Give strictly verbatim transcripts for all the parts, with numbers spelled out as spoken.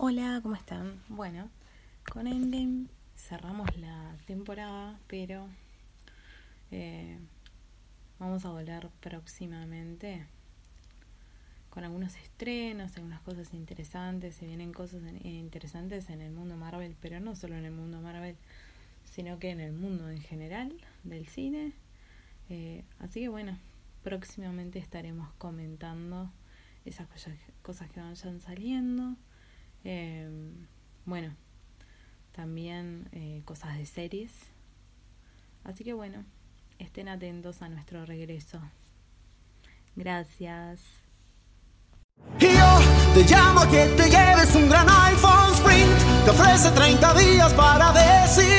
Hola, ¿cómo están? Bueno, con Endgame cerramos la temporada, pero eh, vamos a volver próximamente con algunos estrenos, algunas cosas interesantes. Se vienen cosas en, interesantes en el mundo Marvel, pero no solo en el mundo Marvel, sino que en el mundo en general del cine. Eh, así que bueno, próximamente estaremos comentando esas cosas, cosas que vayan saliendo. Eh, bueno, también eh, cosas de series. Así que bueno, estén atentos a nuestro regreso. Gracias. Y yo te llamo a que te lleves un gran iPhone Sprint. Te ofrece treinta días para decidir.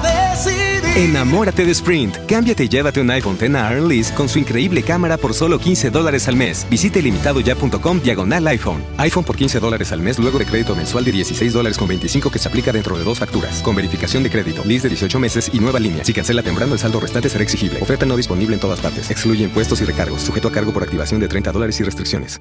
decidir. Enamórate de Sprint. Cámbiate y llévate un iPhone X Arm Lease con su increíble cámara por solo quince dólares al mes. Visite limitadoya.com diagonal iPhone. iPhone por quince dólares al mes luego de crédito mensual de dieciséis dólares con veinticinco que se aplica dentro de dos facturas. Con verificación de crédito, lease de dieciocho meses y nueva línea. Si cancela temprano, el saldo restante será exigible. Oferta no disponible en todas partes. Excluye impuestos y recargos. Sujeto a cargo por activación de treinta dólares y restricciones.